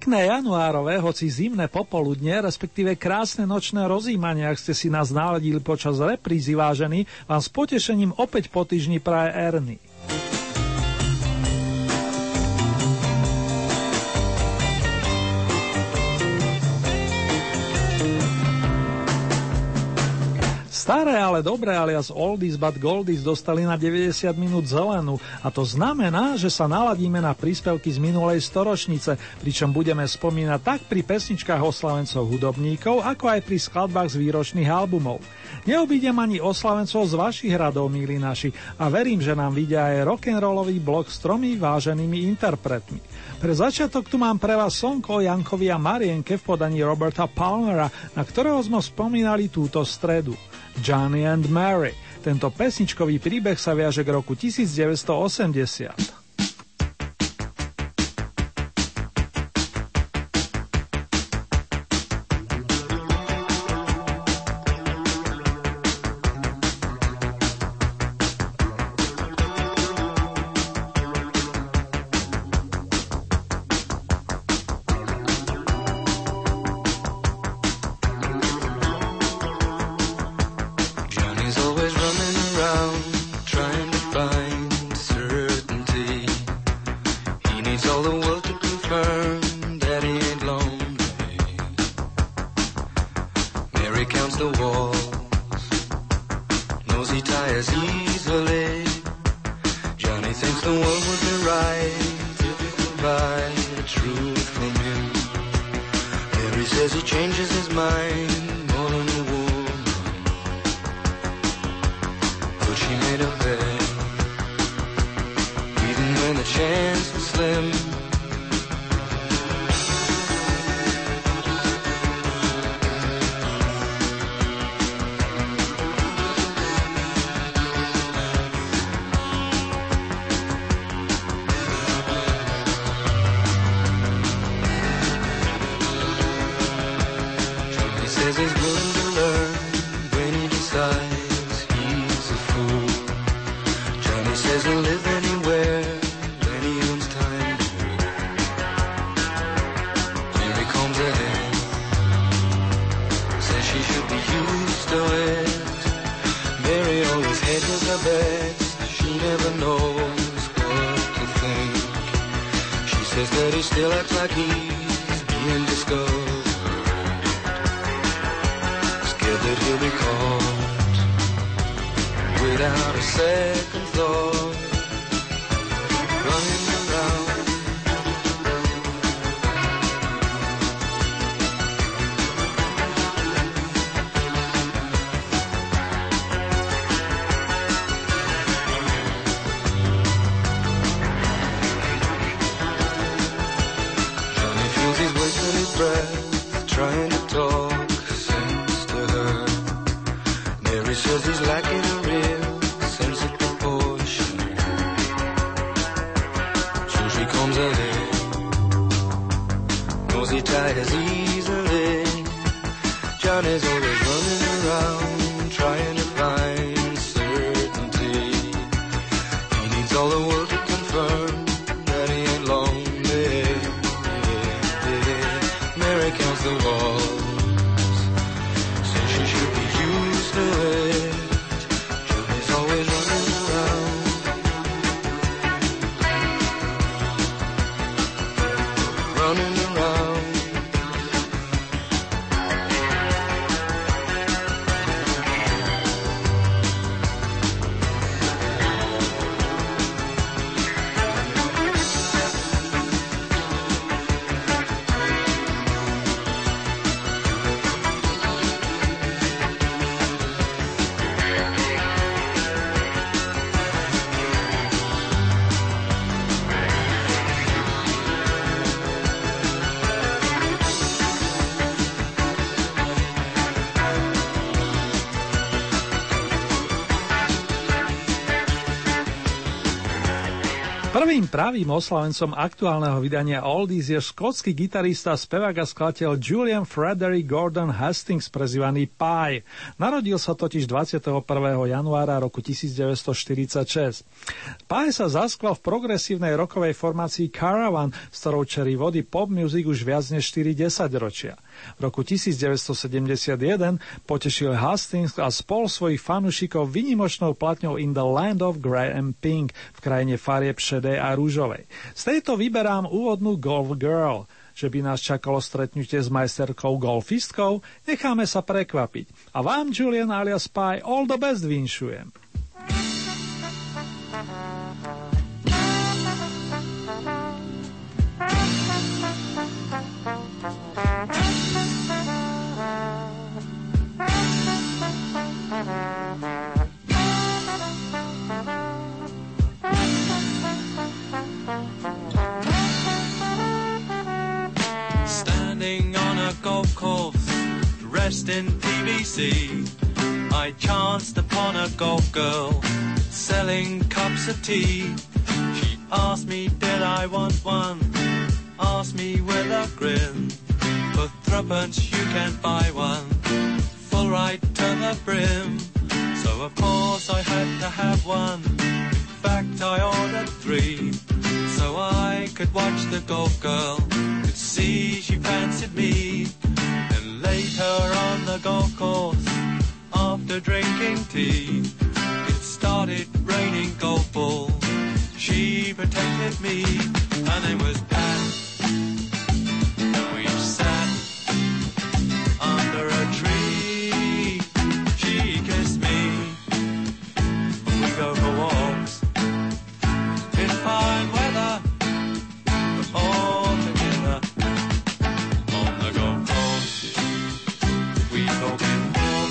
Pekné januárové, hoci zimné popoludne, respektíve krásne nočné rozjímania, ak ste si nás naladili počas reprízy, vážení, vám s potešením opäť po týždni praje Ernie. Staré, ale dobré, alias Oldies but Goldies dostali na 90 minút zelenú a to znamená, že sa naladíme na príspevky z minulej storočnice, pričom budeme spomínať tak pri pesničkách oslavencov hudobníkov, ako aj pri skladbách z výročných albumov. Neobídem ani oslavencov z vašich radov, milí naši, a verím, že nám vidia aj rock'n'rollový blok s tromi váženými interpretmi. Pre začiatok tu mám pre vás sonko o Jankovi a Marienke v podaní Roberta Palmera, na ktorého sme spomínali túto stredu. Johnny and Mary. Tento pesničkový príbeh sa viaže k roku 1980. Prvým pravým oslavencom aktuálneho vydania Oldies je škótsky gitarista, spevák a skladateľ Julian Frederick Gordon Hastings, prezývaný Pai. Narodil sa totiž 21. januára roku 1946. Pai sa zaskval v progresívnej rockovej formácii Caravan, s ktorou čerí vody pop music už viac než 40 ročia. V roku 1971 potešil Hastings a spol svojich fanúšikov výnimočnou platňou In the Land of Grey and Pink, v krajine farieb šedej a rúžovej. Z tejto vyberám úvodnú Golf Girl. Že by nás čakalo stretnutie s majsterkou golfistkou, necháme sa prekvapiť. A vám, Julian alias Pai, all the best vinšujem. Golf course, dressed in PVC, I chanced upon a golf girl selling cups of tea. She asked me did I want one, asked me with a grin, for threepence you can buy one, full right to the brim. So of course I had to have one, in fact I ordered three, so I could watch the golf girl, could see she fancied me. And later on the golf course, after drinking tea, it started raining golf balls. She protected me. Her name was Pat. We sat under a tree. She kissed me. We go for walks in fine weather. All together on the golf course, we talk in walk.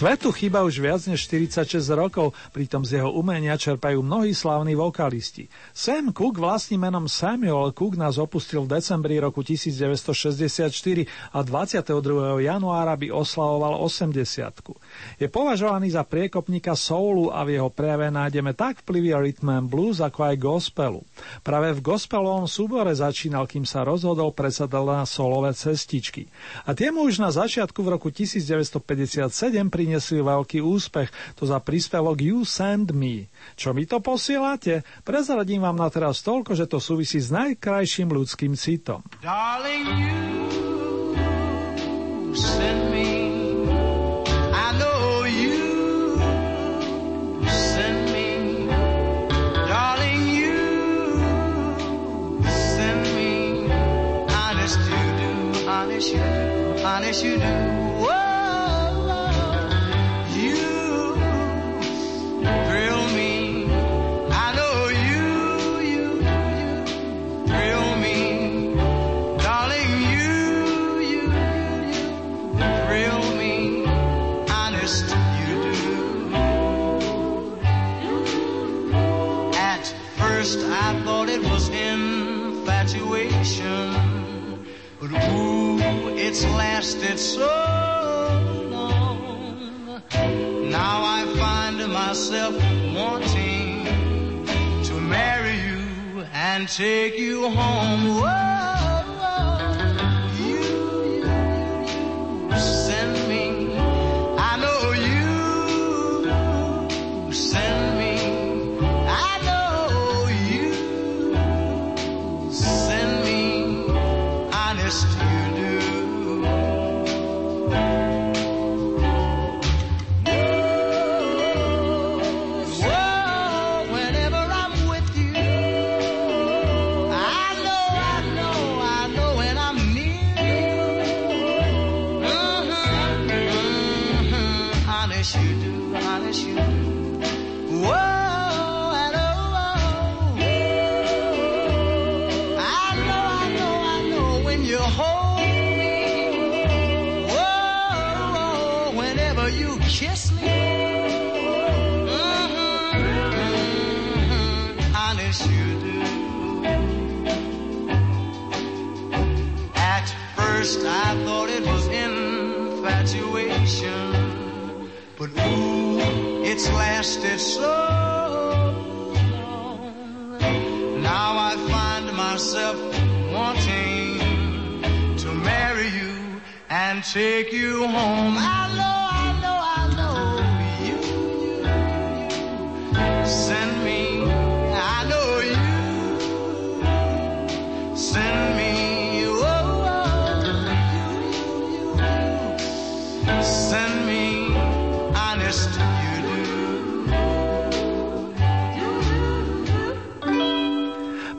Svetu chýba už viac než 46 rokov, pritom z jeho umenia čerpajú mnohí slávni vokalisti. Sam Cooke vlastným menom Samuel Cooke nás opustil v decembri roku 1964 a 22. januára by oslavoval 80-ku. Je považovaný za priekopníka soulu a v jeho prejave nájdeme tak vplyvy rhythm and blues ako aj gospelu. Práve v gospelovom súbore začínal, kým sa rozhodol presadil na solové cestičky. A tie mu už na začiatku v roku 1957 pri prinesie veľký úspech. To za príspevok You Send Me. Čo mi to posielate? Prezradím vám na teraz toľko, že to súvisí s najkrajším ľudským citom. Darling, you send me. I know you send me. Darling, you send me. Honest you do, honest you do, honest you do. I thought it was infatuation, but ooh, it's lasted so long. Now I find myself wanting to marry you and take you home. Whoa, you send me. I know you send me. But ooh, it's lasted so long. Now I find myself wanting to marry you and take you home. I know, I know, I know you send me. I know you send me. Send me, honest you do.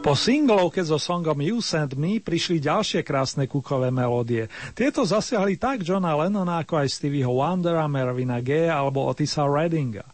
Po singlovke so songom You Send Me prišli ďalšie krásne Cookové melódie. Tieto zasiahli tak Johna Lennona ako aj Stevieho Wondera, Mervina Gaye alebo Otisa Reddinga.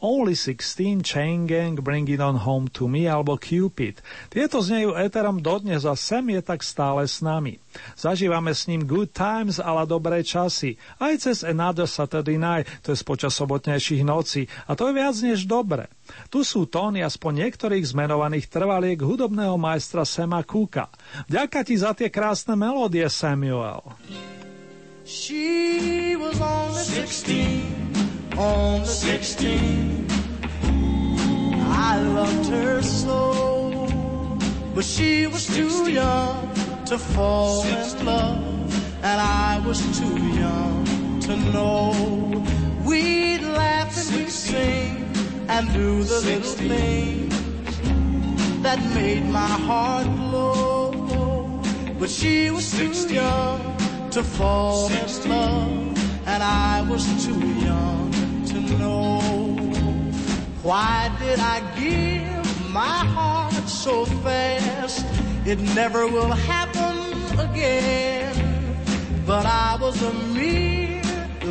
Only 16, Chain Gang, Bring It On Home To Me alebo Cupid. Tieto znejú éterom dodnes a Sam je tak stále s nami. Zažívame s ním good times, ale dobré časy. Aj cez Another Saturday Night, to je spočas sobotnejších nocí, a to je viac než dobre. Tu sú tóny aspoň niektorých zmenovaných trvaliek hudobného majstra Sama Cooka. Vďaka ti za tie krásne melódie, Samuel. She was only 16. On the 16th, I loved her so, but she was 16. Too young to fall 16. In love, and I was too young to know. We'd laugh and 16. We'd sing and do the 16. Little thing that made my heart glow, but she was 16. Too young to fall 16. In love, and I was too young. No, why did I give my heart so fast? It never will happen again. But I was a mere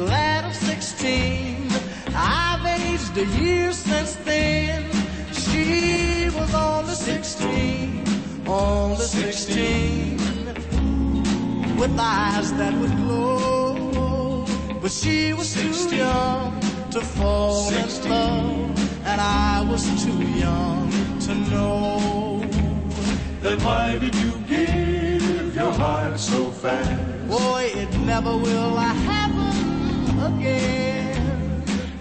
lad of 16. I've aged a year since then. She was on the 16, on the 16, with eyes that would glow. But she was 16. Too young to fall 16. In love, and I was too young to know. Then why did you give your heart so fast? Boy, it never will happen again.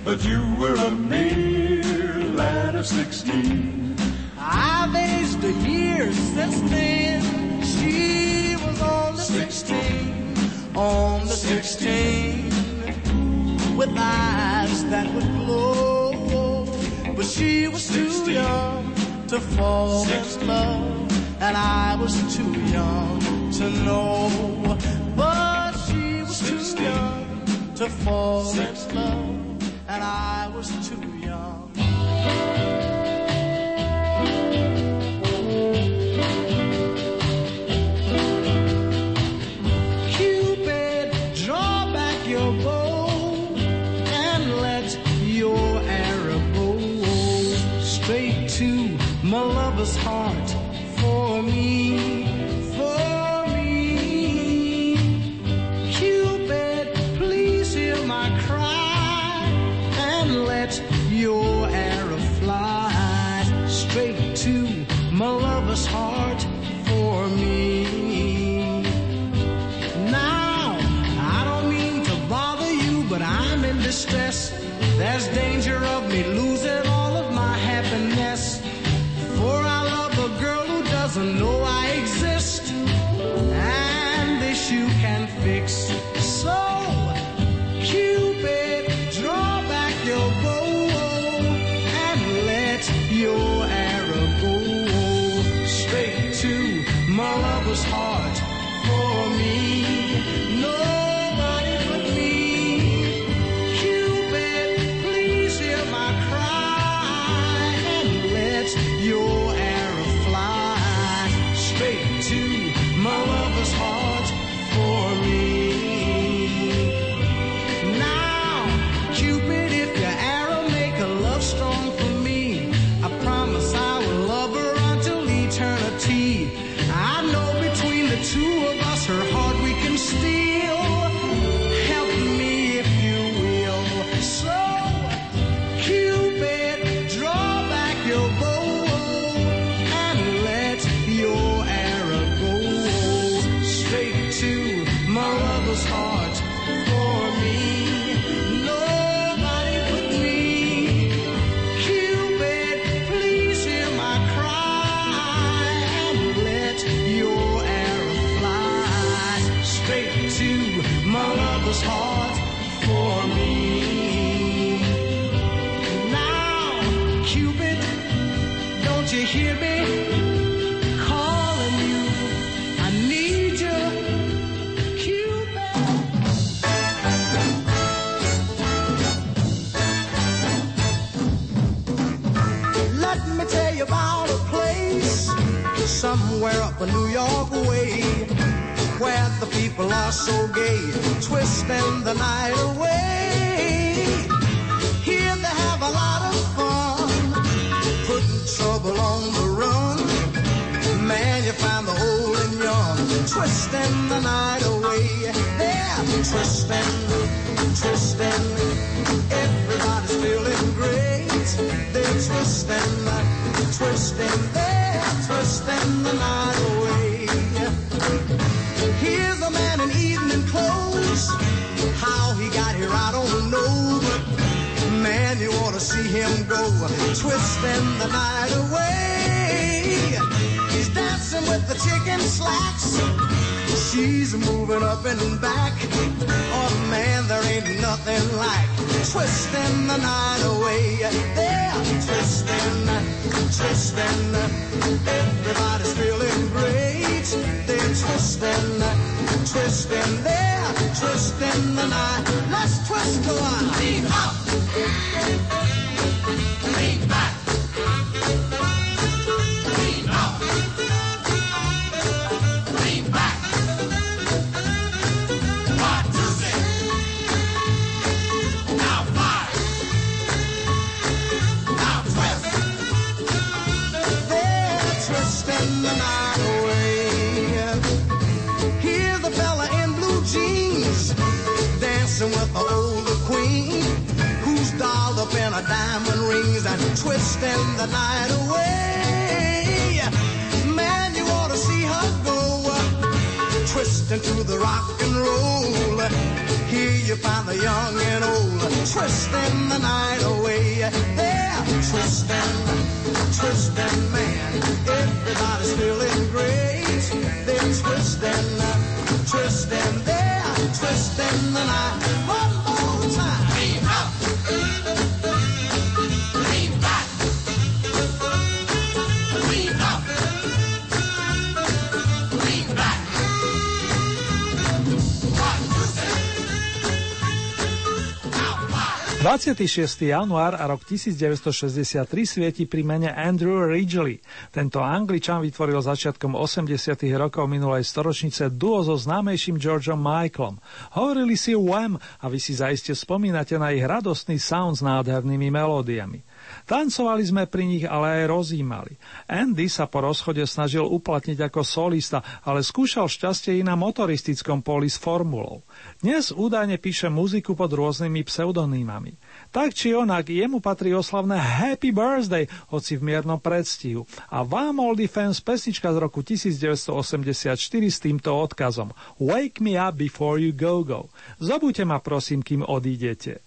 But you were a mere lad of 16. I've aged a year since then. She was on the 16, on the 16. with eyes that would glow. But she was 16. Too young to fall 16. In love, and I was too young to know. But she was 16. Too young to fall 16. In love, and I was too young. My lover's heart for me, Cupid, please hear my cry and let your arrow fly straight to my lover's heart for me. Now, I don't mean to bother you, but I'm in distress. There's danger of me losing all of my happiness. For I love a girl who doesn't know I exist, and this you can fix. So, Cupid, draw back your bow and let your arrow go straight to my lover's heart for me. Nobody but me. Cupid, please hear my cry and let your somewhere up a New York way, where the people are so gay, twisting the night away. Here they have a lot of fun, putting trouble on the run. Man, you find the old and young, twisting the night away. They're twisting, twisting. Everybody's feeling great. They're twisting, twisting. They're twisting the night away. Here's a man in evening clothes. How he got here, I don't know. But man, you ought to see him go, twisting the night away. He's dancing with the chick in slacks. She's moving up and back. Oh man, there ain't nothing like twisting the night away. They're twisting, twisting. Everybody's feeling great. They're twisting, twisting. They're twisting the night. Let's twist a while. Lean up, lean back, lean up. With the older queen, who's dolled up in her diamond rings and twisting the night away. Man, you ought to see her go, twisting to the rock and roll. Here you find the young and old, twisting the night away. They're twisting, twisting, man. Everybody's feeling great. They're twisting, twisting. They're twisting the night one more time. 26. január a rok 1963 svieti pri mene Andrew Ridgeley. Tento Angličan vytvoril začiatkom 80. rokov minulej storočnice duo so známejším Georgeom Michaelom. Hovorili si Wham a vy si zaiste spomínate na ich radostný sound s nádhernými melódiami. Tancovali sme pri nich, ale aj rozjímali. Andy sa po rozchode snažil uplatniť ako solista, ale skúšal šťastie i na motoristickom poli s formulou. Dnes údajne píše muziku pod rôznymi pseudonymami. Tak či onak, jemu patrí oslavné Happy Birthday, hoci v miernom predstihu. A vám, Oldie fans, pesnička z roku 1984 s týmto odkazom. Wake me up before you go. Zabuďte ma prosím, kým odídete.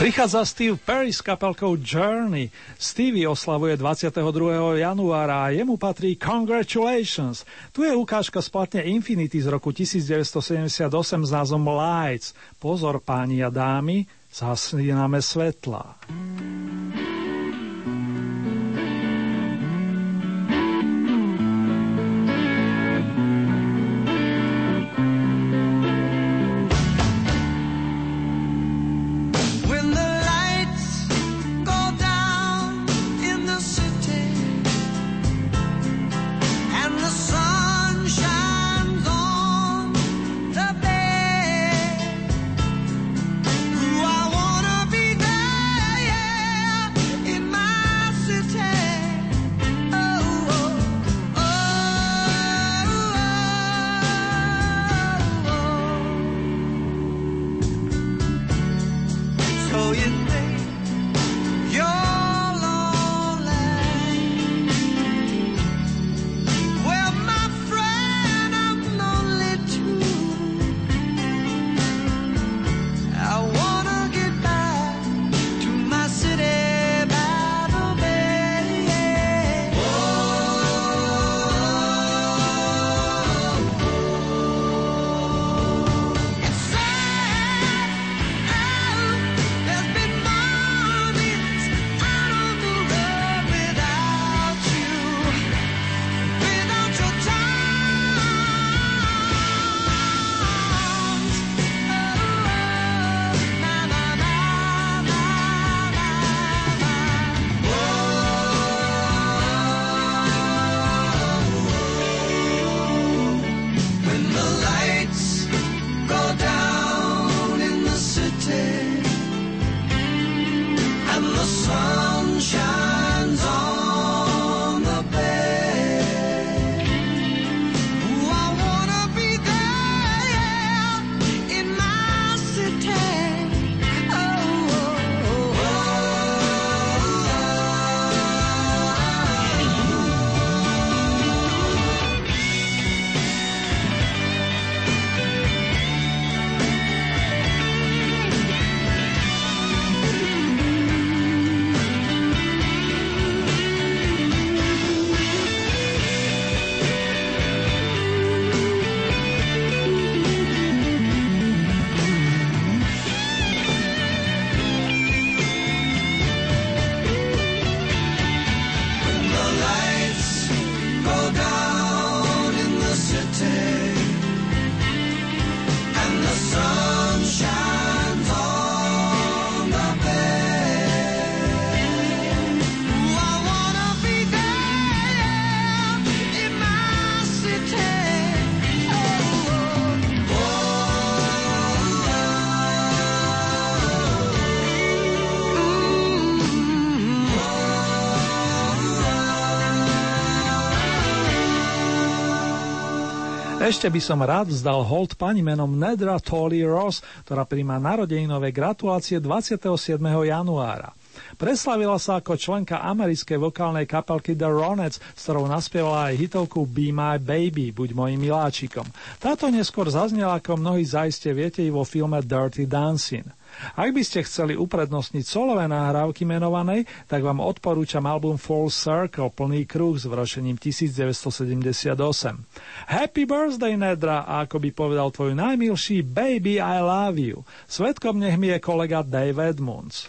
Prichádza Steve Perry s kapelkou Journey. Stevie oslavuje 22. januára a jemu patrí Congratulations. Tu je ukážka z platne Infinity z roku 1978 s názvom Lights. Pozor, páni a dámy, zhasíname svetlá. Ešte by som rád vzdal hold pani menom Nedra Tolly Ross, ktorá príjma narodeninové gratulácie 27. januára. Preslavila sa ako členka americkej vokálnej kapelky The Ronettes, s ktorou naspievala aj hitovku Be My Baby, buď mojim miláčikom. Táto neskôr zaznela, ako mnohí zaiste viete, i vo filme Dirty Dancing. Ak by ste chceli uprednostniť solové nahrávky menovanej, tak vám odporúčam album Full Circle, plný kruh s vročením 1978. Happy birthday, Nedra, a ako by povedal tvoj najmilší Baby I Love You. Svedkom nech mi je kolega David Muntz.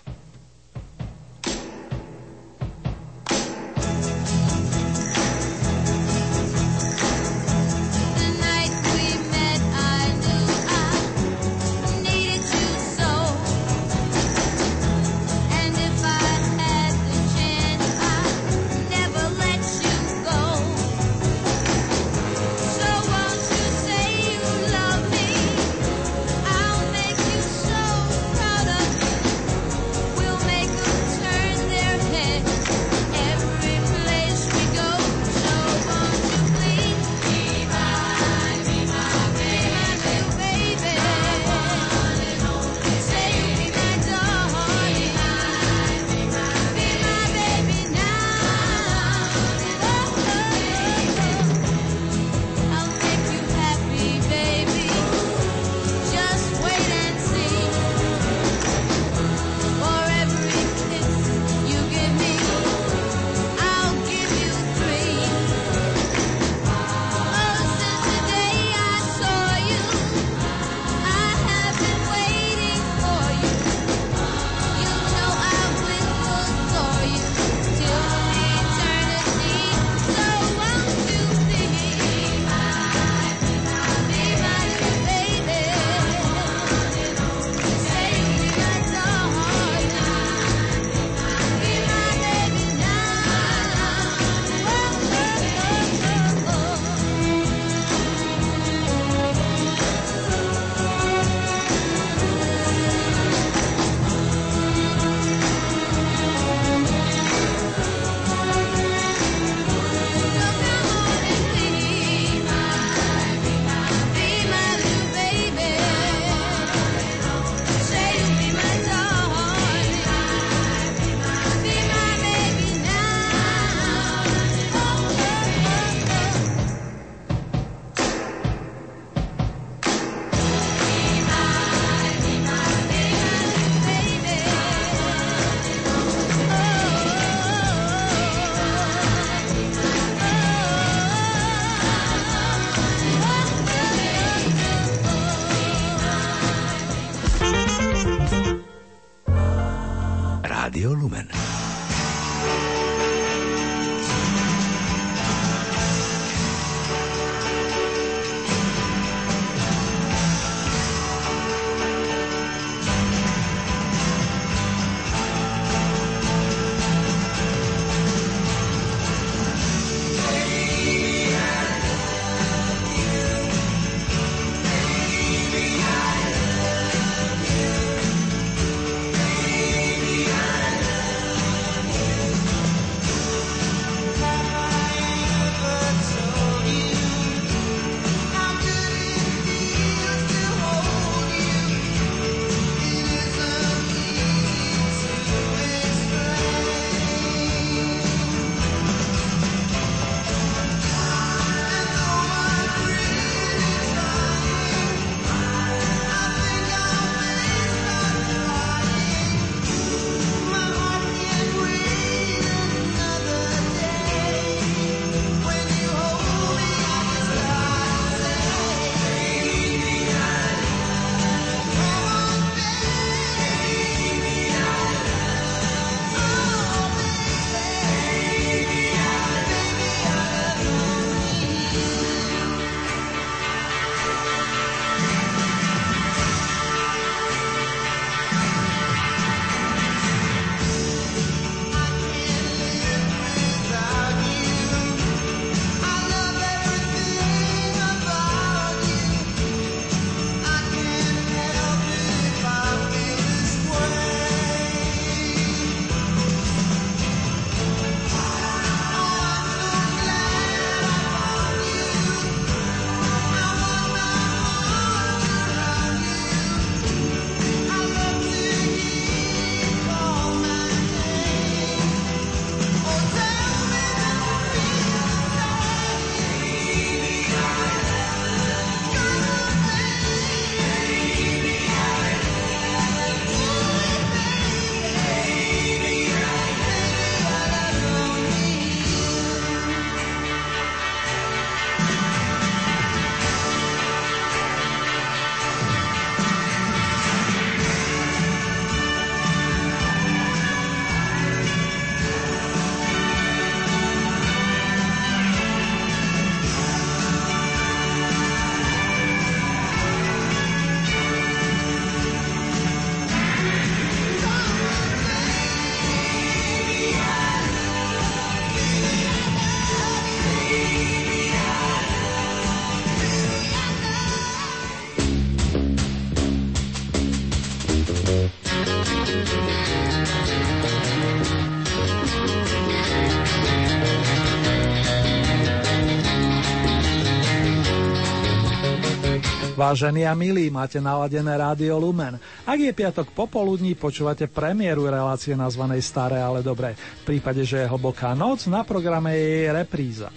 Vážení a milí, máte naladené Rádio Lumen. Ak je piatok popoludní, počúvate premiéru relácie nazvanej Staré, ale dobré. V prípade, že je hlboká noc, na programe je jej repríza.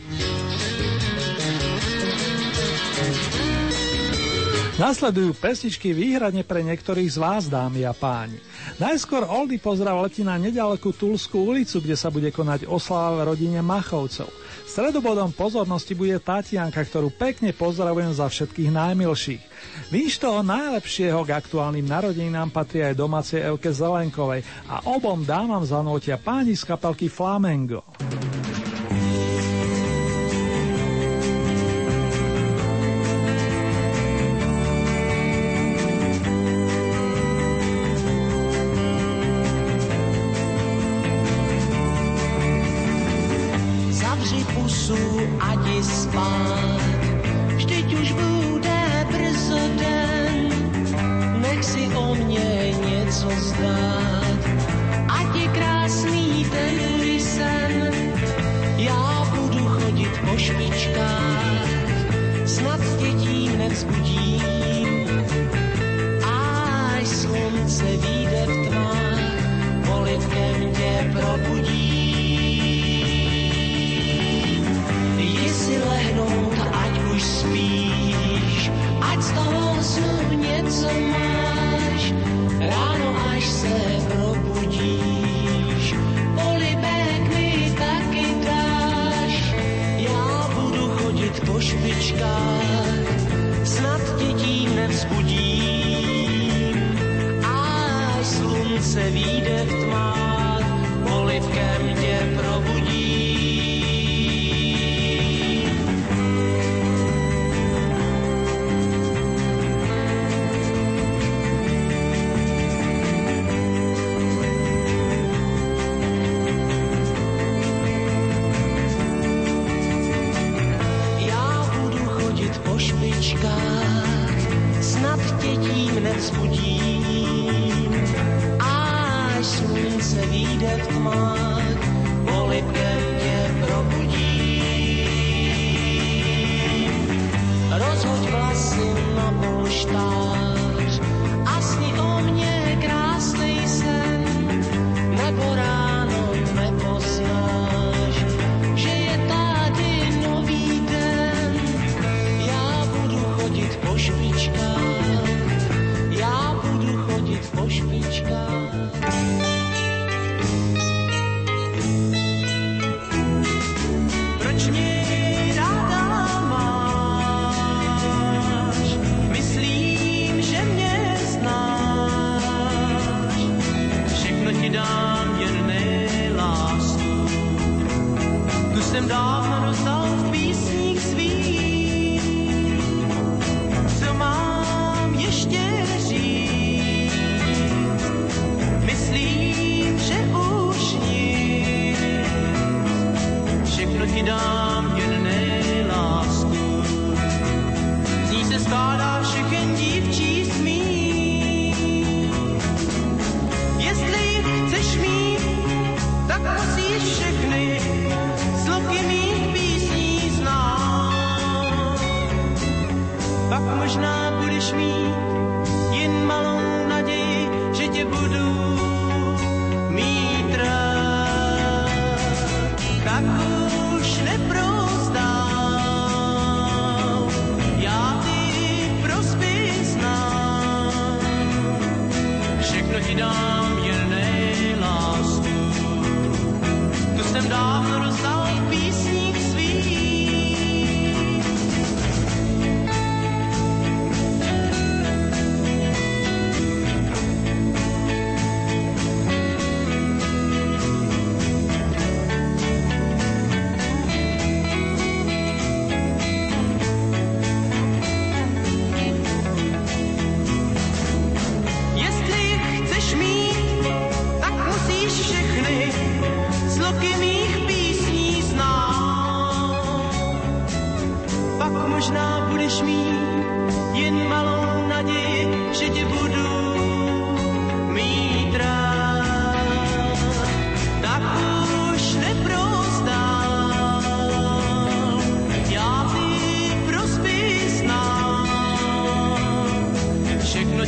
Nasledujú pesničky výhradne pre niektorých z vás, dámy a páni. Najskôr Oldy pozdrav letí na nedalekú Tulskú ulicu, kde sa bude konať oslava v rodine Machovcov. Stredobodom pozornosti bude Tatianka, ktorú pekne pozdravujem za všetkých najmilších. Výš toho najlepšieho k aktuálnym narodeninám patrí aj domácej Elke Zelenkovej a obom dámam zanútia páni z kapelky Flamengo.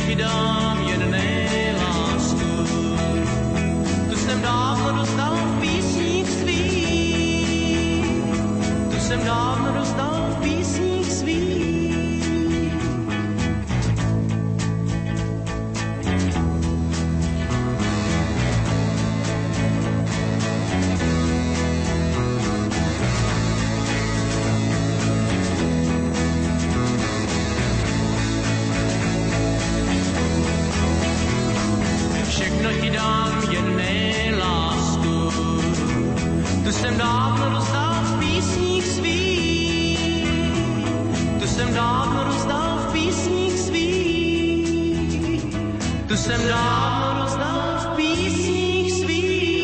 ti dám jen nejlásku, tu jsem dávno dostal v písních svých, tu jsem dávno dostal v písních svých. Všechno ti dám jen nejlásku, tu jsem dávno dostal v písních svých, tu jsem dávno dostal v písních svých, tu jsem dávno dostal v písních svých.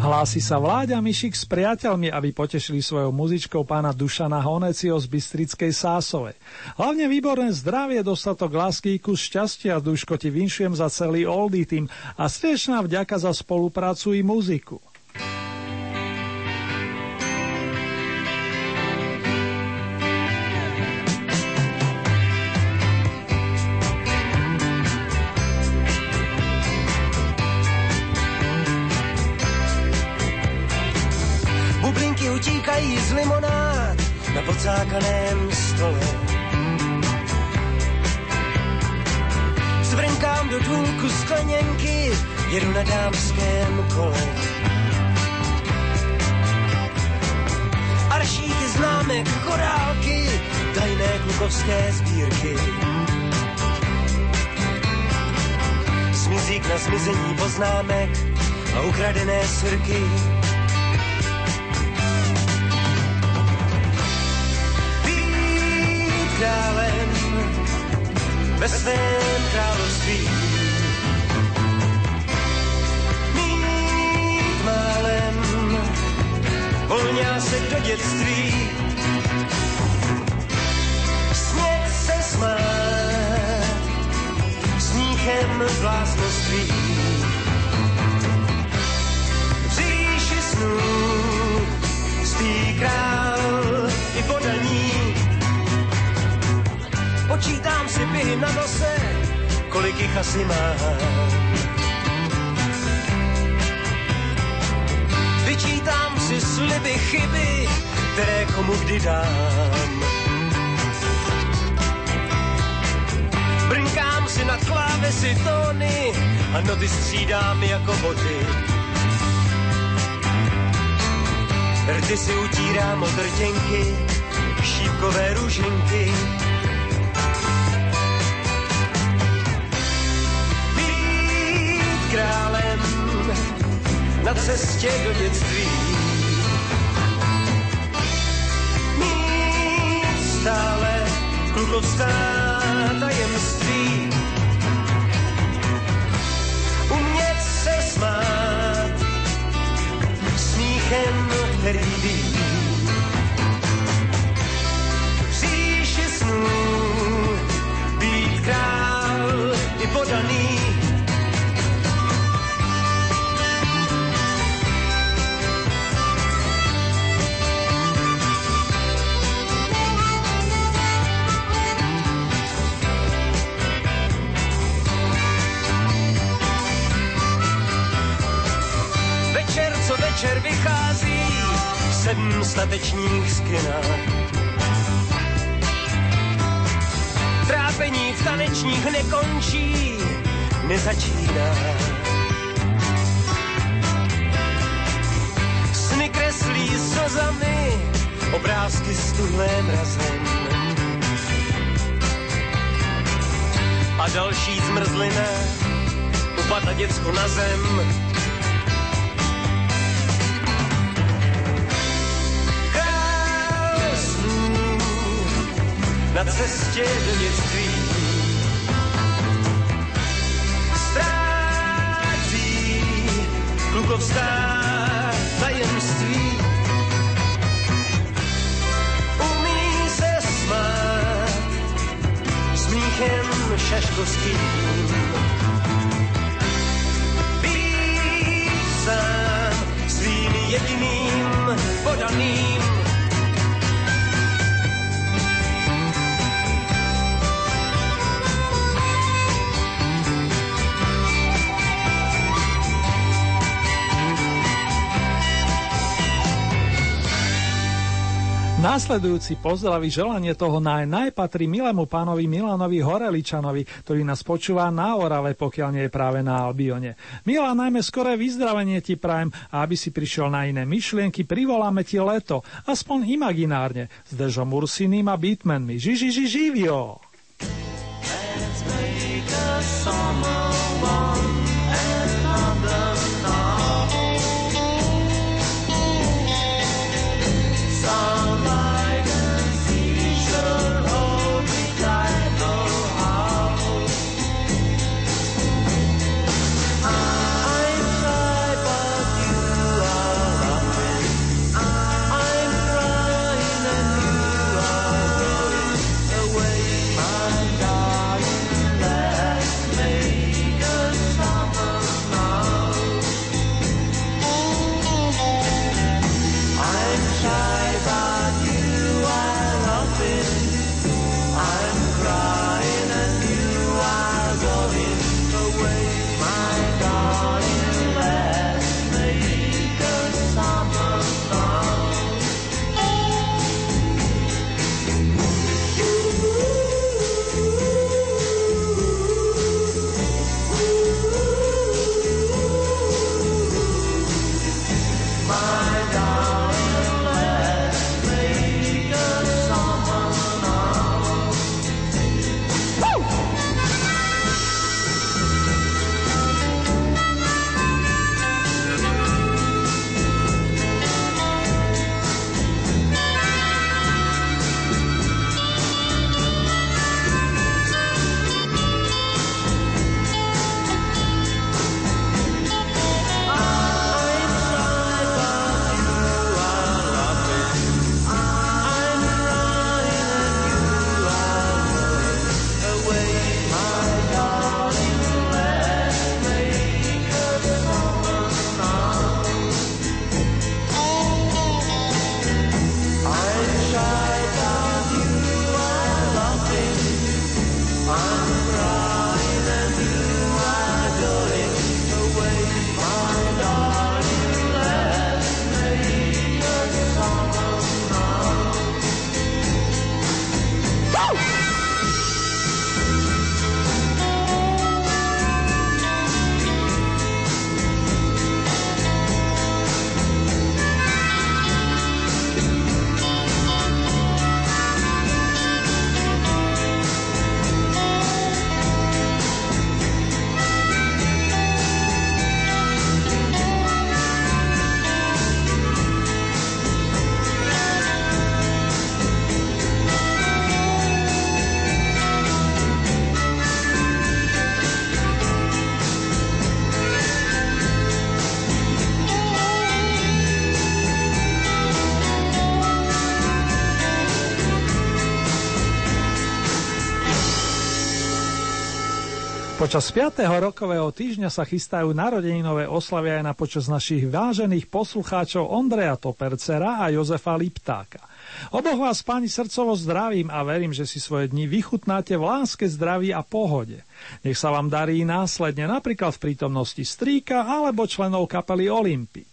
Hlási sa Vláďa Mišik s priateľmi, aby potešili svojou muzičkou pána Dušana Honeciho z Bystrickej Sásove. Hlavne výborné zdravie, dostatok lásky, kus šťastia, Duško, ti vinšujem za celý Oldie team a srdečná vďaka za spoluprácu i muziku. Utíkají z limonád na pocákaném stole. Svrnkám do důlku skleněnky, jedu na dámském kole. Aršíky známek, korálky, tajné klukovské sbírky. Smizík na smizení poznámek a ukradené sirky. Králem ve svém království, mít málem volňá se do dětství, smět se smát sníchem vlastnoství, v říši snů spí král i podaní. Počítám si pihy na nose, kolik jich asi mám. Vyčítám si sliby, chyby, které komu kdy dám. Brnkám si na klávesi tóny a noty střídám jako boty. Rty si utírám od rtěnky, šípkové ružinky. Králem na cestě do dětství, mít stále klukovská tajemství, umět se smát smíchem, který ví, v říši snů být král i podaný. Večer vychází 7 statečních z kina. Trápení v tanečních nekončí, nezačíná. Sny kreslí slzami, obrázky s tuhlém razem. A další zmrzlina upadla děcku na zem. Na cestě do dětství ztrácí klukovská tajemství, umí se smát smíchem šaškovským, být sám svým jediným podaným. Nasledujúci pozdraví želanie toho naj patrí milému pánovi Milanovi Horeličanovi, ktorý nás počúva na Orave, pokiaľ nie je práve na Albione. Milan, najmä skoré vyzdravenie ti prajem, a aby si prišiel na iné myšlienky, privoláme ti leto, aspoň imaginárne, s Dežom Ursiným a Beatmanmi. Živio! Let's make a summer one another now. Počas 5. rokového týždňa sa chystajú narodeninové oslavy aj na počas našich vážených poslucháčov Ondreja Topercera a Jozefa Liptáka. Oboch vás, páni, srdcovo zdravím a verím, že si svoje dni vychutnáte v láske, zdraví a pohode. Nech sa vám darí následne, napríklad v prítomnosti strýka alebo členov kapely Olympic.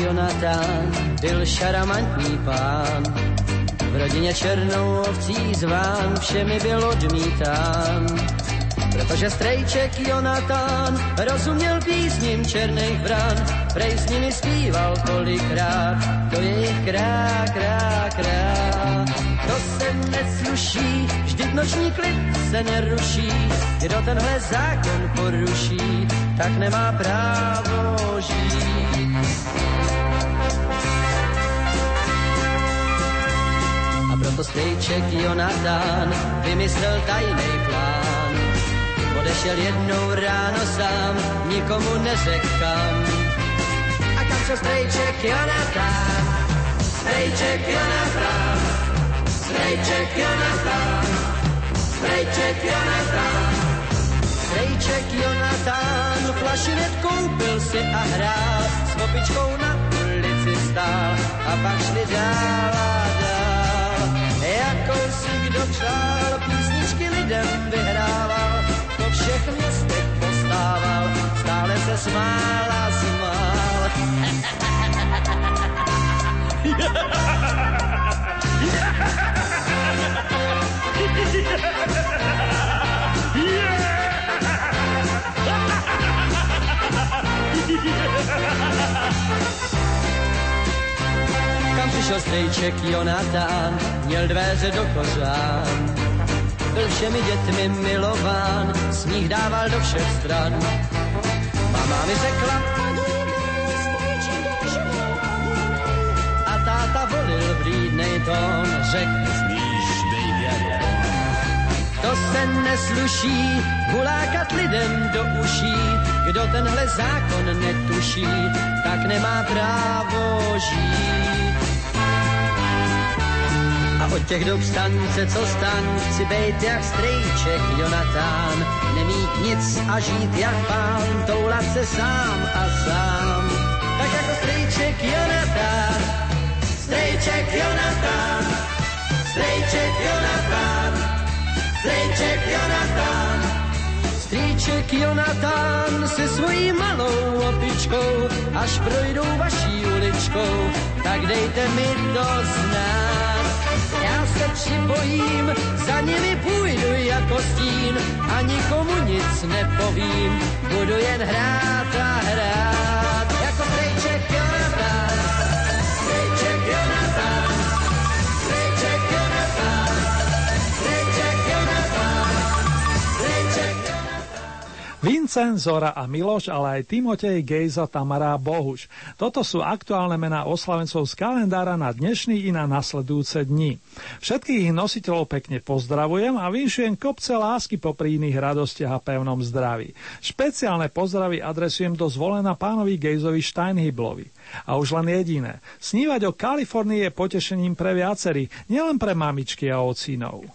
Jonatán byl šaramantní pán, v rodině černou ovcí zván, všemi byl odmítán. Protože strejček Jonatán rozuměl písním černých vrán, prej s nimi zpíval kolikrát, to je jich krá, krá, krá. To se nesluší, vždyť noční klid se neruší, kdo tenhle zákon poruší, tak nemá právo žít. A proto strejček Jonatán vymyslel tajný plán. Odešel jednou ráno sám, nikomu neřekl kam. A kam šel strejček Jonatán? Strejček Jonatán, strejček Jonatán, strejček Jonatán. Strejček Jonatán flašinet koupil si a hrál, s kopičkou na ulici stál. a pak šli dál a dál. Jako si kdo přál, písničky lidem vyhrával, po všech městech postával, stále se smál a smál. Kam přišel strejček Jonatán, měl dveře do kořán. Byl všemi dětmi milován, smích dával do všech stran. Máma mi řekla, a táta volil vlídnej tón, řekl, smíš nejvěrě. To se nesluší, hulákat lidem do uší, kdo tenhle zákon netuší, tak nemá právo žít. A od těch dob stance co stan, chci bejt jak strejček Jonatán, nemít nic a žít jak pán, toulat se sám a sám. Tak jako strejček Jonatán, strejček Jonatán, strejček Jonatán, strejček Jonatán. Strejček Jonatán se svojí malou opičkou, až projdou vaší uličkou, tak dejte mi to znát. Já se připojím, za nimi půjdu jako stín a nikomu nic nepovím, budu jen hrát a hrát. Jako strejček Jonatán, strejček Jonatán, strejček Jonatán, strejček Jonatán, strejček Jonatán. Vincent, Zora a Miloš, ale aj Timotej, Gejza, Tamara a Bohuš. Toto sú aktuálne mená oslavencov z kalendára na dnešný i na nasledujúce dni. Všetkých ich nositeľov pekne pozdravujem a vinšujem kopce lásky popri iných radostiach a pevnom zdraví. Špeciálne pozdravy adresujem do Zvolena pánovi Gejzovi Steinhiblovi. A už len jediné. Snívať o Kalifornii je potešením pre viacerých, nielen pre mamičky a ocínov.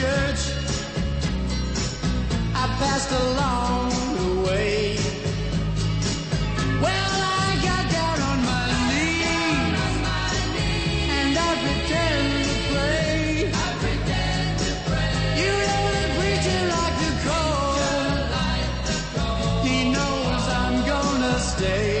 Church, I passed along the way. Well, I got down on my knees and I pretended to pray. You know the preacher like the cold. He knows I'm gonna stay.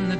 the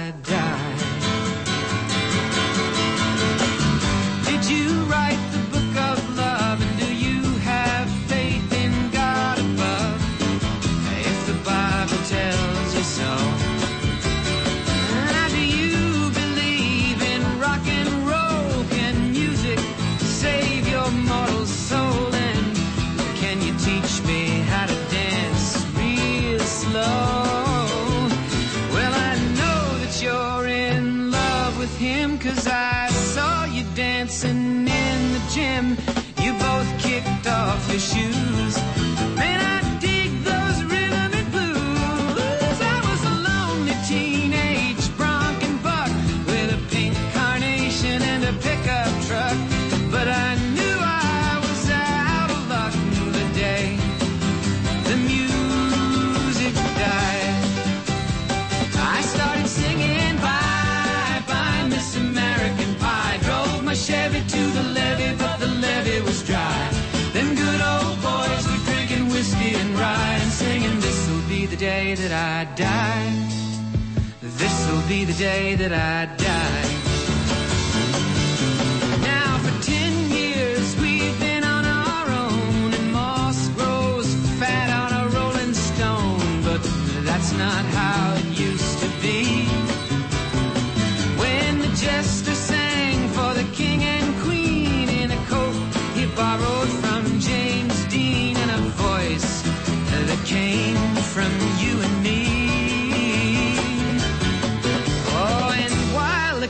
die. Did you write the book of love, and do you have faith in God above? If the Bible tells you so, now do you believe in rock and roll? Can music save your mortal soul? And can you teach me how to dance real slow? Well, I know that you're in love with him, 'cause I saw you dancing in the gym. You both kicked off your shoes. Man, I dig those rhythm and blues. I was a lonely teenage bronc and buck with a pink carnation and a pickup truck. But I knew I was out of luck the day the music died. I started singing Bye Bye Miss American Pie. Drove my Chevy to the levee, but the levee was dry. Them good old boys were drinking whiskey and rye and singing this'll be the day that I die. This'll be the day that I die. Now for 10 years we've been on our own, and moss grows fat on a rolling stone. But that's not how it used to be. When the jester sang for the king and queen in a coat he borrowed from James Dean, and a voice that came from you and me. Oh, and while the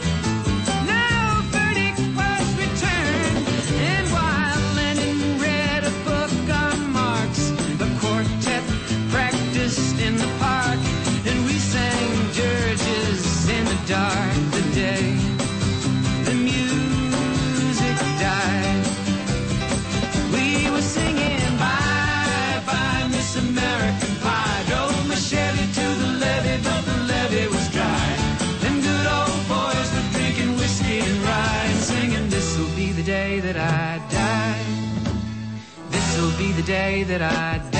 In the park, and we sang dirges in the dark the day the music died. We were singing Bye Bye Miss American Pie. Drove my Chevy to the levee, but the levee was dry. Them good old boys were drinking whiskey and rye and singing this'll be the day that I die. This'll be the day that I die.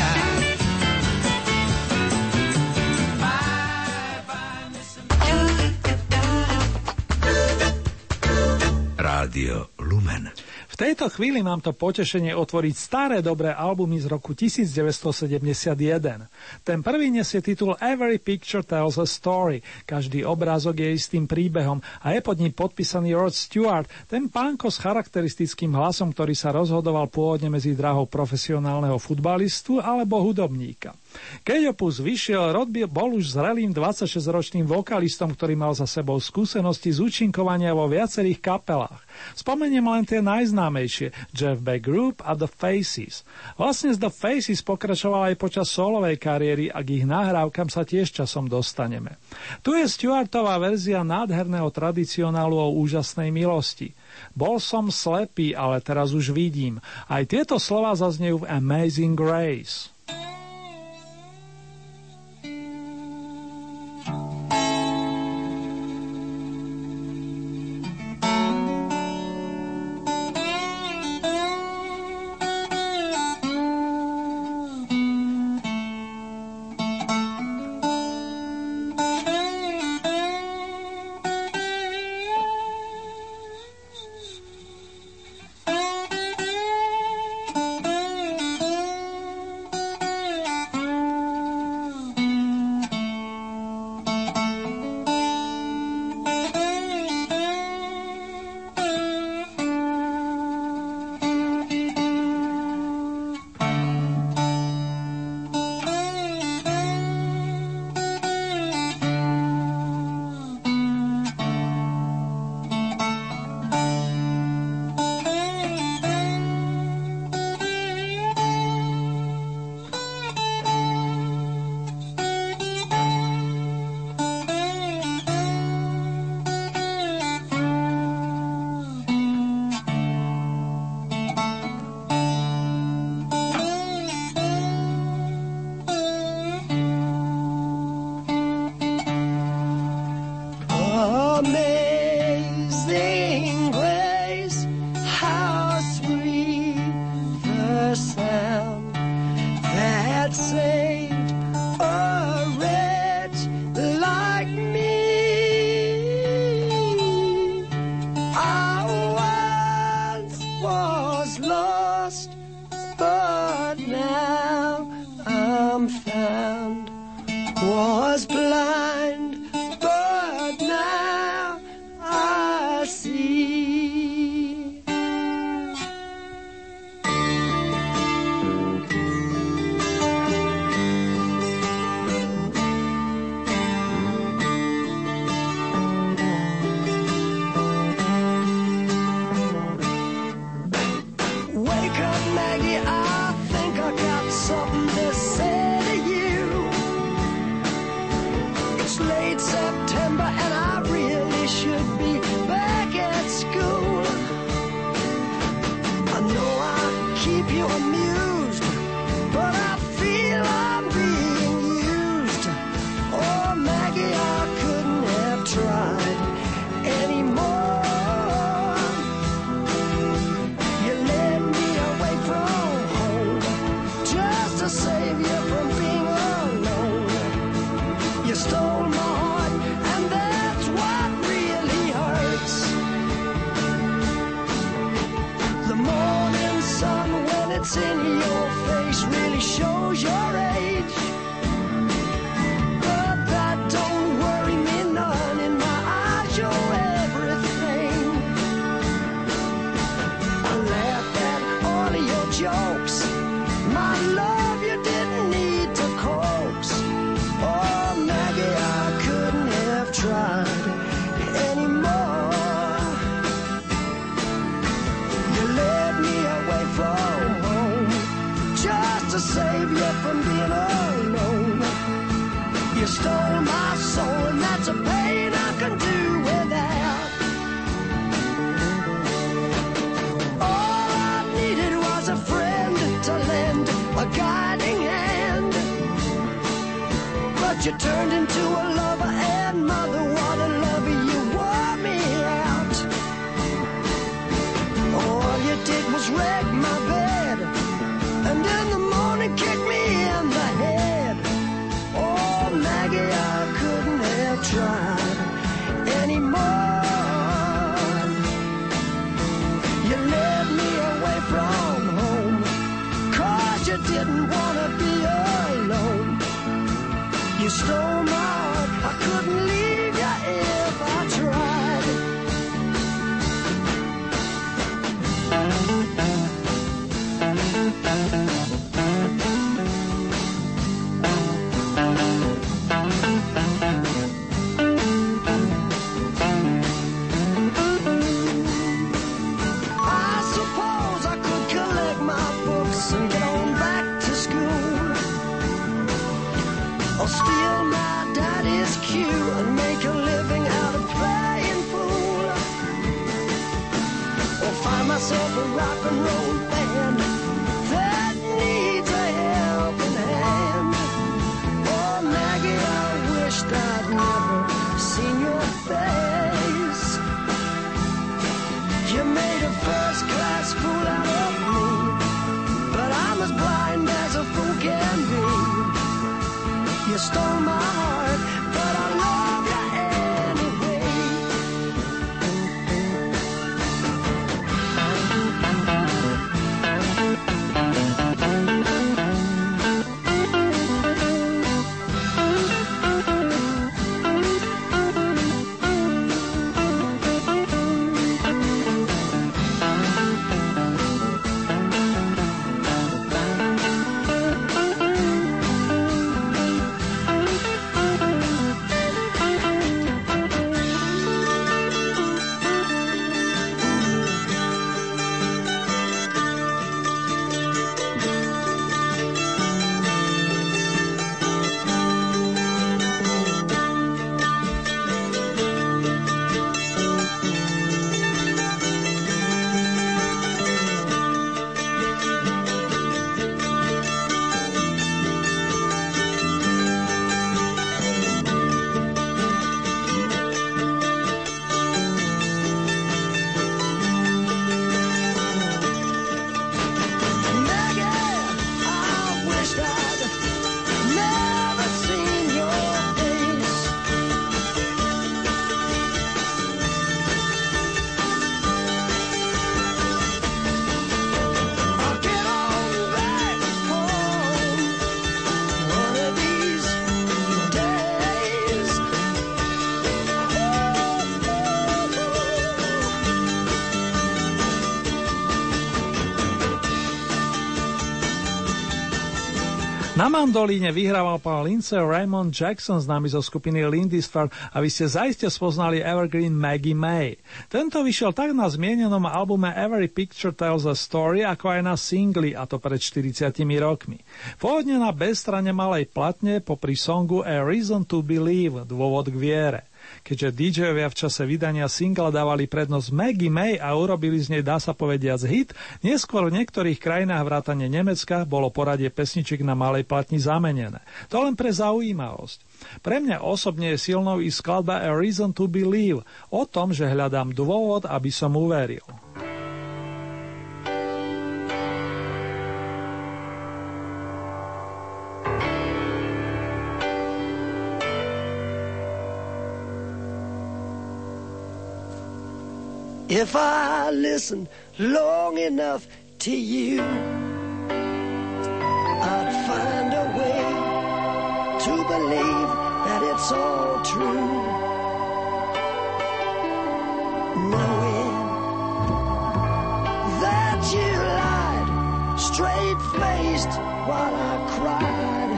Radio Lumen. V tejto chvíli mám to potešenie otvoriť staré dobré albumy z roku 1971. Ten prvý nesie titul Every Picture Tells a Story. Každý obrázok je istým príbehom a je pod ním podpísaný Rod Stewart, ten pánko s charakteristickým hlasom, ktorý sa rozhodoval pôvodne medzi drahou profesionálneho futbalistu alebo hudobníka. Keď opus vyšiel, Rod bol už zrelým 26-ročným vokalistom, ktorý mal za sebou skúsenosti z účinkovania vo viacerých kapelách. Spomeniem len tie najznámejšie, Jeff Beck Group a The Faces. Vlastne z The Faces pokračoval aj počas solovej kariéry, a k ich nahrávkam sa tiež časom dostaneme. Tu je Stewartová verzia nádherného tradicionálu o úžasnej milosti. Bol som slepý, ale teraz už vidím. Aj tieto slova zaznejú v Amazing Grace. confound, was blind, but now I see. Wake up, Maggie, I think I got something to say to you. It's late September and I really should be back at school. I know I keep you amused, but I feel I'm being used. Oh, Maggie, I couldn't have tried anymore. You led me away from home just to save you from being alone. You stole my heart, and that's what really hurts. The morning sun, when it's in your face, really shows your age. But that don't worry me none. In my eyes, you're everything. I laughed at all of your jokes. My love, you didn't need to coax. Oh, Maggie, I couldn't have tried anymore. You led me away from home just to save you from being alone. You stole my soul, and that's a pain I can do without. All I needed was a friend to lend a guiding hand. But you turned into a lover, and mother, what a lover, you wore me out. All you did was wreck my bed, and in the morning kicked me in the head. Oh, Maggie, I couldn't have tried anymore. You led me away from home, cause you didn't wanna be alone. You stole my heart, I couldn't leave you if I tried. I suppose I could collect my books and get on back to school, or steal my daddy's cue and make a living out of playing fool, or find myself a rock and roll band that needs a helping hand. Oh, Maggie, I wished I'd never seen your face. You made a first-class fool out of me, but I'm as blind as a fool can be. You stole my heart, but I love you anyway. Na mandolíne vyhrával pán Lindsay Raymond Jackson, známy zo skupiny Lindisfarne, a vy ste zaiste spoznali evergreen Maggie May. Tento vyšiel tak na zmienenom albume Every Picture Tells a Story, ako aj na singli, a to pred 40 rokmi. Pôvodne na B-strane malej platne popri songu A Reason to Believe, dôvod k viere. Keďže DJovia v čase vydania singla dávali prednosť Maggie May a urobili z nej, dá sa povediac, hit, neskôr v niektorých krajinách vrátane Nemecka bolo poradie pesničiek na malej platni zamenené. To len pre zaujímavosť. Pre mňa osobne je silnou i skladba A Reason to Believe, o tom, že hľadám dôvod, aby som uveril. If I listened long enough to you, I'd find a way to believe that it's all true. Knowing that you lied, straight-faced while I cried,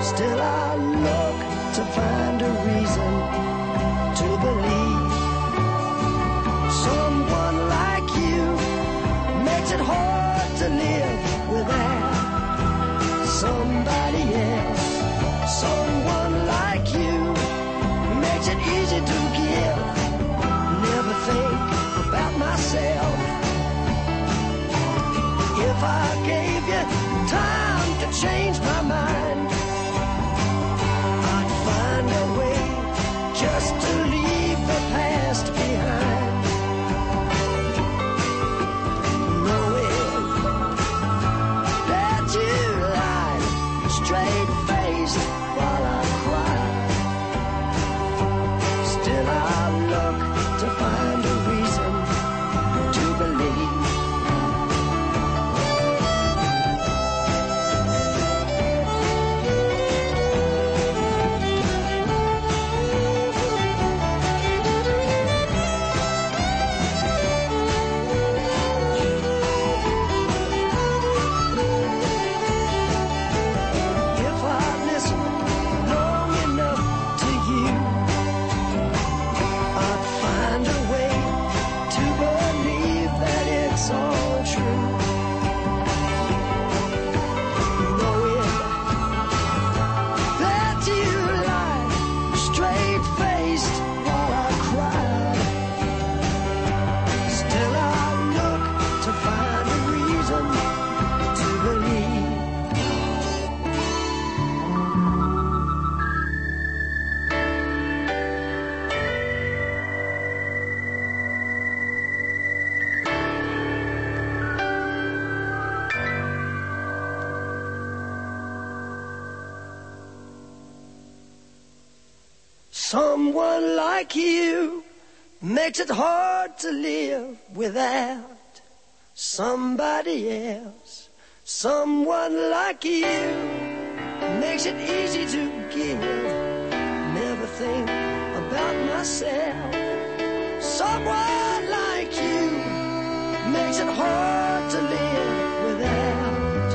still I look to find a reason to believe. Someone like you makes it hard to live without somebody else. Someone like you makes it easy to give. Never think about myself. If I gave you time to change my mind, I'd find a way just to leave the past behind. Someone like you makes it hard to live without somebody else. Someone like you makes it easy to give. Never think about myself. Someone like you makes it hard to live without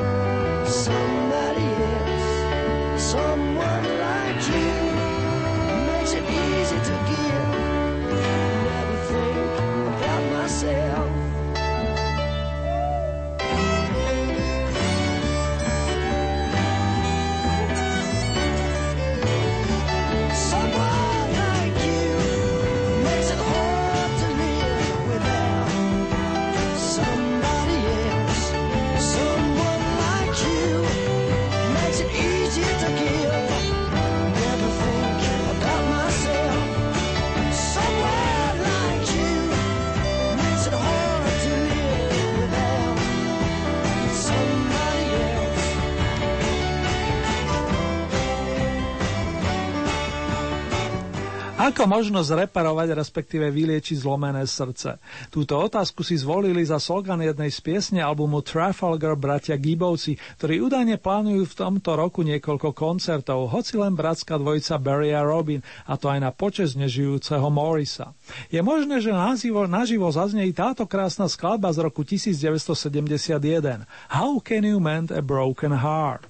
somebody else. Someone like you makes it easy to give. Never think about myself. Someone like you makes it hard to live without somebody. Ako možno zreparovať, respektíve vyliečiť zlomené srdce? Túto otázku si zvolili za slogan jednej z piesne albumu Trafalgar bratia Gibovci, ktorí údajne plánujú v tomto roku niekoľko koncertov, hoci len bratská dvojica Berry a Robin, a to aj na počesť nežijúceho Morrisa. Je možné, že naživo zaznie i táto krásna skladba z roku 1971. How can you mend a broken heart?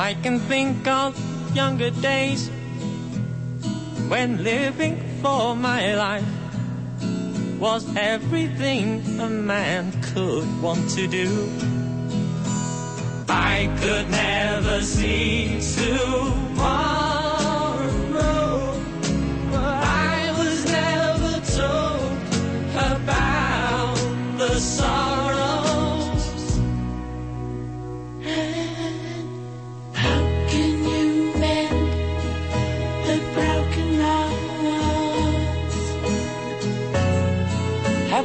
I can think of younger days when living for my life was everything a man could want to do. I could never see tomorrow. I was never told about the sorrows. How can you mend the broken hearts? How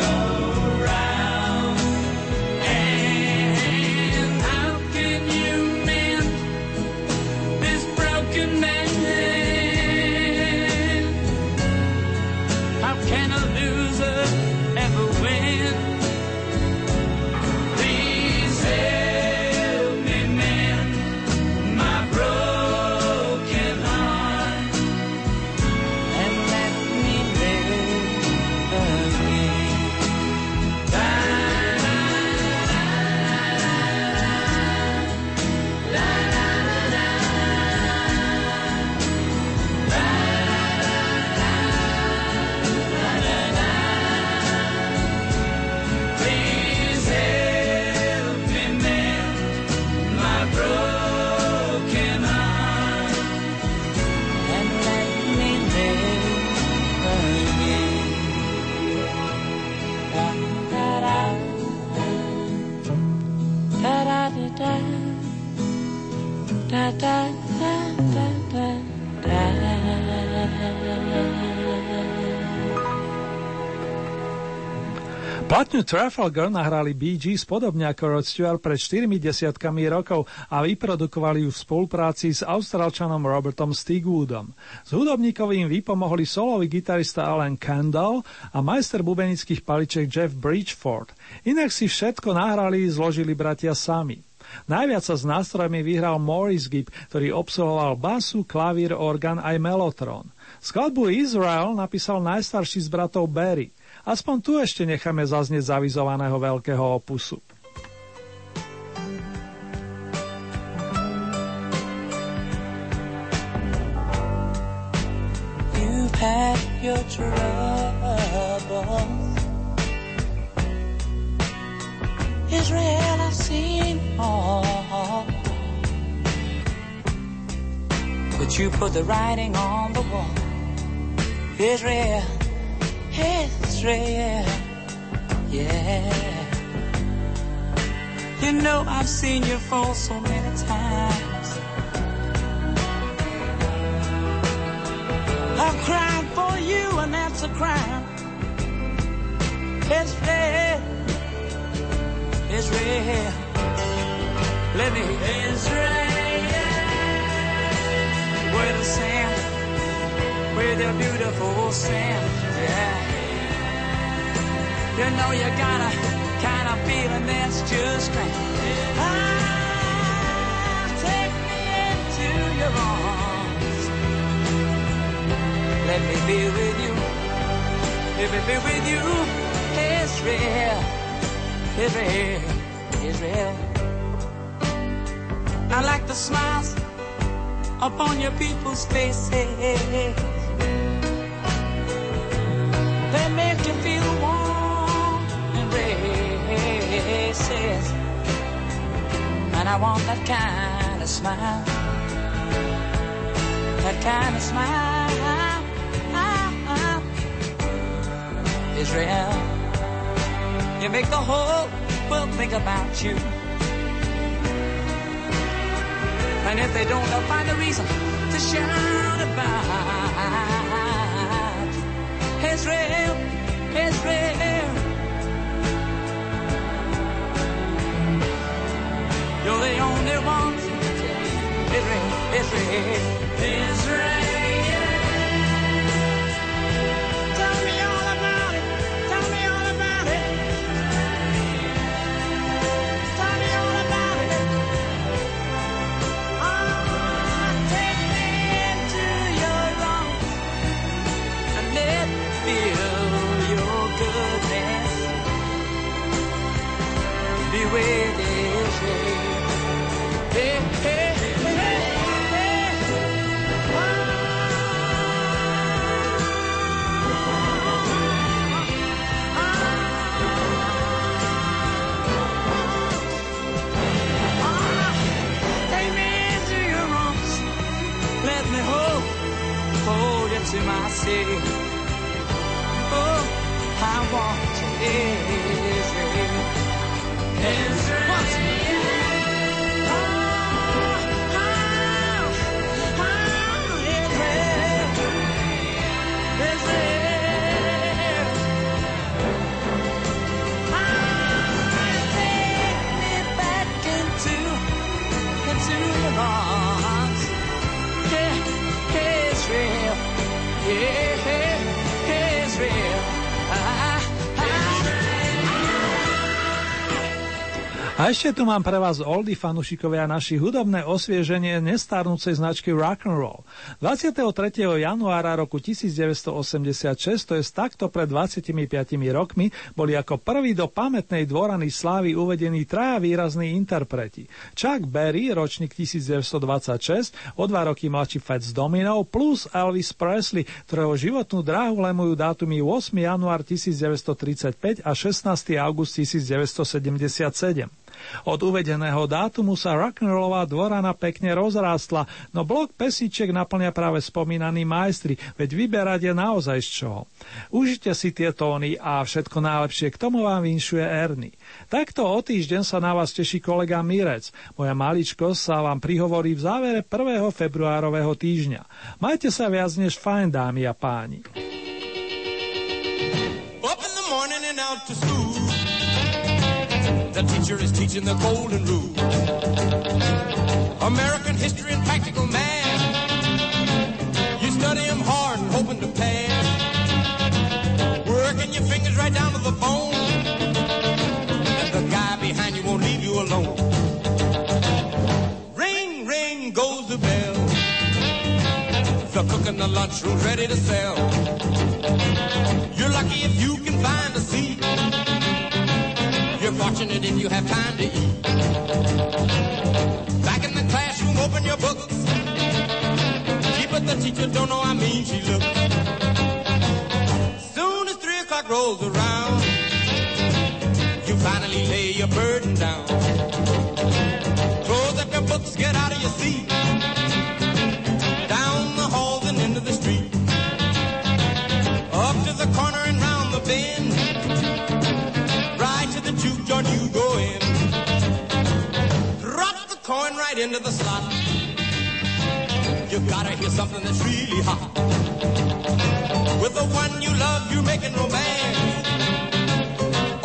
go round? And how can you mend this broken man? How can a loser ever win? Please help me mend my broken heart and let me live again. La, la, la, la. Platňu Trafalgar nahrali Bee Gees podobne ako Rod Stewart pred 40 rokov a vyprodukovali ju v spolupráci s Austrálčanom Robertom Stigwoodom. S hudobníkovým vypomohli solový gitarista Alan Kendall a majster bubenických paliček Jeff Bridgeford. Inak si všetko nahrali a zložili bratia sami. Najviac sa s nástrojmi vyhral Maurice Gibb, ktorý obsluhoval basu, klavír, orgán aj melotron. Skladbu Israel napísal najstarší z bratov Berry. Aspoň tu ešte necháme zaznieť zavizovaného veľkého opusu. You your troubles. Israel, I've seen all, but you put the writing on the wall. Israel, Israel, yeah. You know I've seen you fall so many times. I've cried for you and that's a crime. Israel, Israel, let me hear Israel. Where the sand, where the beautiful sand, yeah. You know you gotta kind of feeling that's just great. Ah, take me into your arms. Let me be with you. Let me be with you. Israel, Israel, Israel. I like the smiles upon your people's faces. They make you feel warm and brave. And I want that kind of smile, that kind of smile. Israel, you make the whole world think about you. And if they don't, they'll find a reason to shout about Israel, Israel. You're the only ones, Israel, Israel, Israel. Tell me all about it, tell me all about it. Tell me all about it. Oh, take me into your arms and let me feel your goodness. Be with Israel. Hey, hey, hey, hey. Take me into your arms. Let me hold you to my city. Oh, I want Israel. Israel. A ešte tu mám pre vás oldie fanúšikovia naši hudobné osvieženie nestarnúcej značky rock'n'roll. 23. januára roku 1986, to je takto pred 25 rokmi, boli ako prvý do pamätnej dvorany slávy uvedení traja výrazní interpreti. Chuck Berry, ročník 1926, o 2 roky mladší Fats Domino, plus Elvis Presley, ktorého životnú dráhu lemujú dátumy 8. január 1935 a 16. august 1977. Od uvedeného dátumu sa rock'n'rollová dvorana pekne rozrástla, no blok pesničiek naplňa práve spomínaní majstri, veď vyberať je naozaj z čoho. Užite si tie tóny a všetko najlepšie k tomu vám vinšuje Ernie. Takto o týždeň sa na vás teší kolega Mirec. Moja maličko sa vám prihovorí v závere 1. februárového týždňa. Majte sa viac než fajn, dámy a páni. Up in the morning and out to school. The teacher is teaching the golden rule. American history and practical math. You study them hard and hoping to pass. Working your fingers right down to the bone. And the guy behind you won't leave you alone. Ring, ring goes the bell. The cook in the lunchroom's ready to sell. You're lucky if you can find a seat. You're fortunate if you have time to eat. Back in the classroom, open your books. Gee, but the teacher don't know, I mean she looks. coin right into the slot. You gotta hear something that's really hot. With the one you love, you're making romance.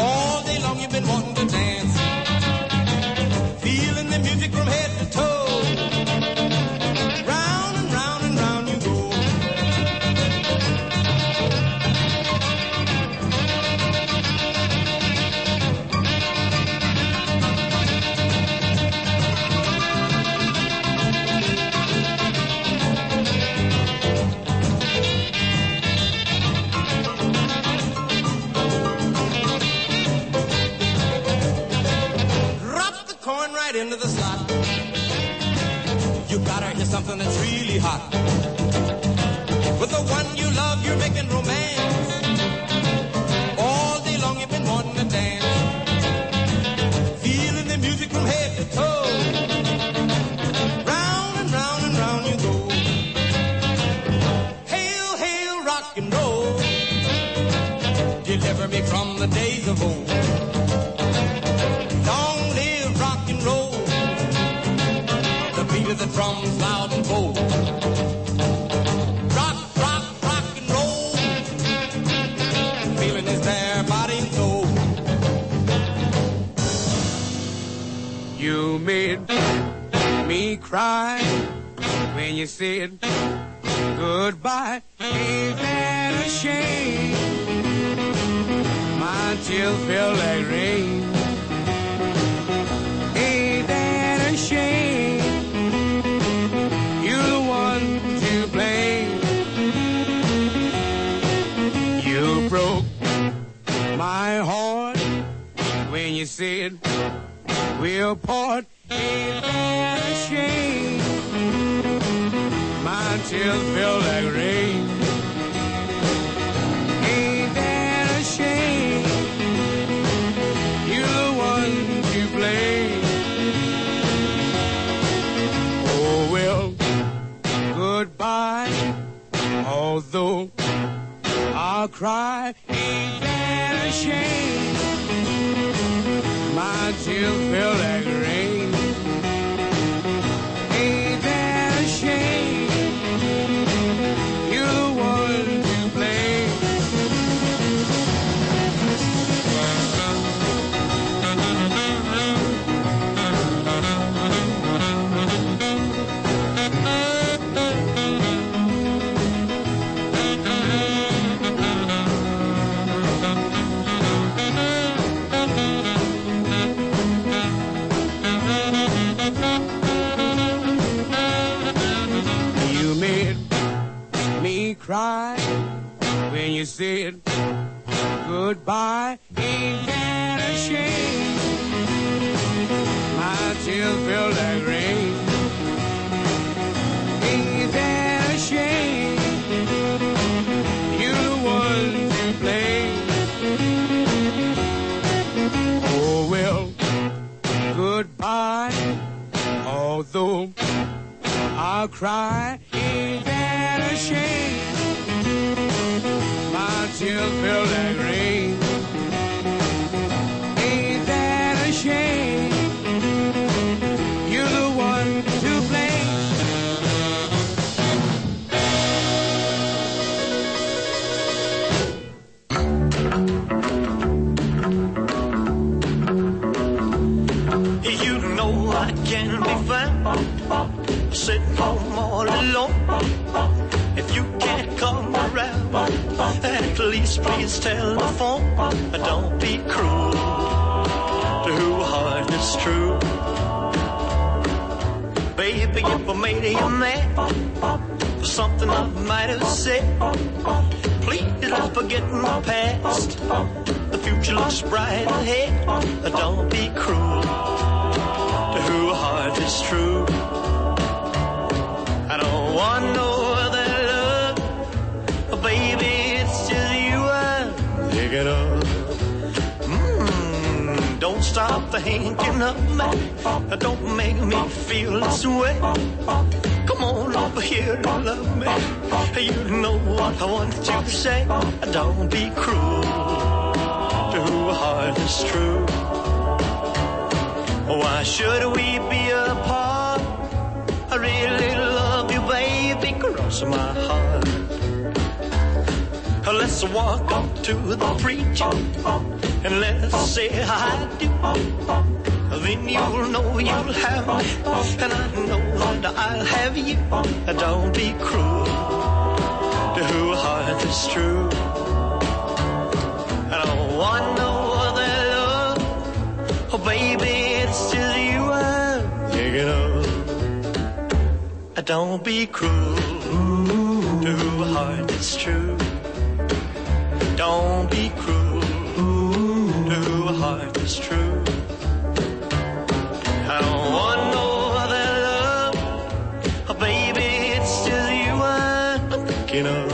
All day long you've been wanting to dance. Feeling the music from head to toe. Round and round and round you go. Into the slot. You gotta hear something that's really hot. With the one you love, you're making romance. All day long you've been wanting to dance. Feeling the music from head to toe. Round and round and round you go. Hail, hail, rock and roll. Deliver me from the days of old. The drums loud and bold. Rock, rock, rock and roll. Feeling is there, body and soul. You made me cry when you said goodbye. Ain't that a shame? My tears feel like rain. Ain't that a shame? My heart, when you said we'll part, ain't that a shame? My tears feel like rain. Ain't that a shame? You're the one to blame. Oh well, goodbye. Although I'll cry, ain't that a shame? My tears feel like rain. Ain't that a shame? You're the one to blame. Cry when you said goodbye. Ain't that a shame? My tears feel like rain. Ain't that a shame? You're the one to blame. Oh well, goodbye. Although I'll cry, ain't that a shame? My tears feel like rain. Ain't that a shame? You're the one to blame. You know I can be found sitting home all alone. If you can't come around, at least please tell the phone. Don't be cruel to who heart is true. Baby, if I made you mad for something I might have said, please don't forget my past. The future looks bright ahead. Don't be cruel to who heart is true. I don't want no baby, it's just you and pick it up. Don't stop thinking of me. Don't make me feel this way. Come on over here and love me. You know what I want to say. Don't be cruel to who heart is true. Why should we be apart? touch my heart. Let's walk up to the preacher and let's say I do. Then you'll know you'll have me, and I know that I'll have you. Don't be cruel to who heart is true. I don't want no other love, oh baby, it's just you I'm thinking of. Don't be cruel to who heart is true. Don't be cruel to a heart that's true. I don't want no other love, oh baby, it's just you I'm thinking of.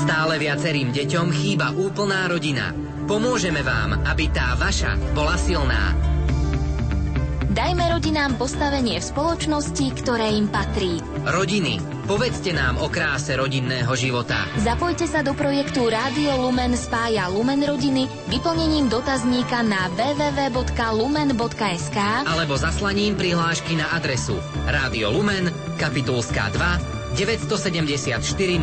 Stále viacerým deťom chýba úplná rodina. Pomôžeme vám, aby tá vaša bola silná. Dajme rodinám postavenie v spoločnosti, ktoré im patrí. Rodiny, povedzte nám o kráse rodinného života. Zapojte sa do projektu Rádio Lumen spája Lumen rodiny vyplnením dotazníka na www.lumen.sk alebo zaslaním prihlášky na adresu Rádio Lumen, Kapitulská 2, 974 01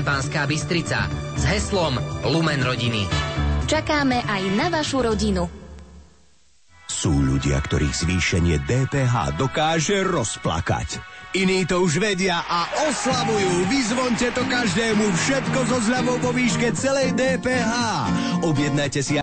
Banská Bystrica s heslom Lumen rodiny. Čakáme aj na vašu rodinu. Sú ľudia, ktorých zvýšenie DPH dokáže rozplakať. Iní to už vedia a oslavujú. Vyzvonte to každému, všetko so zľavou vo výške celej DPH. Objednajte si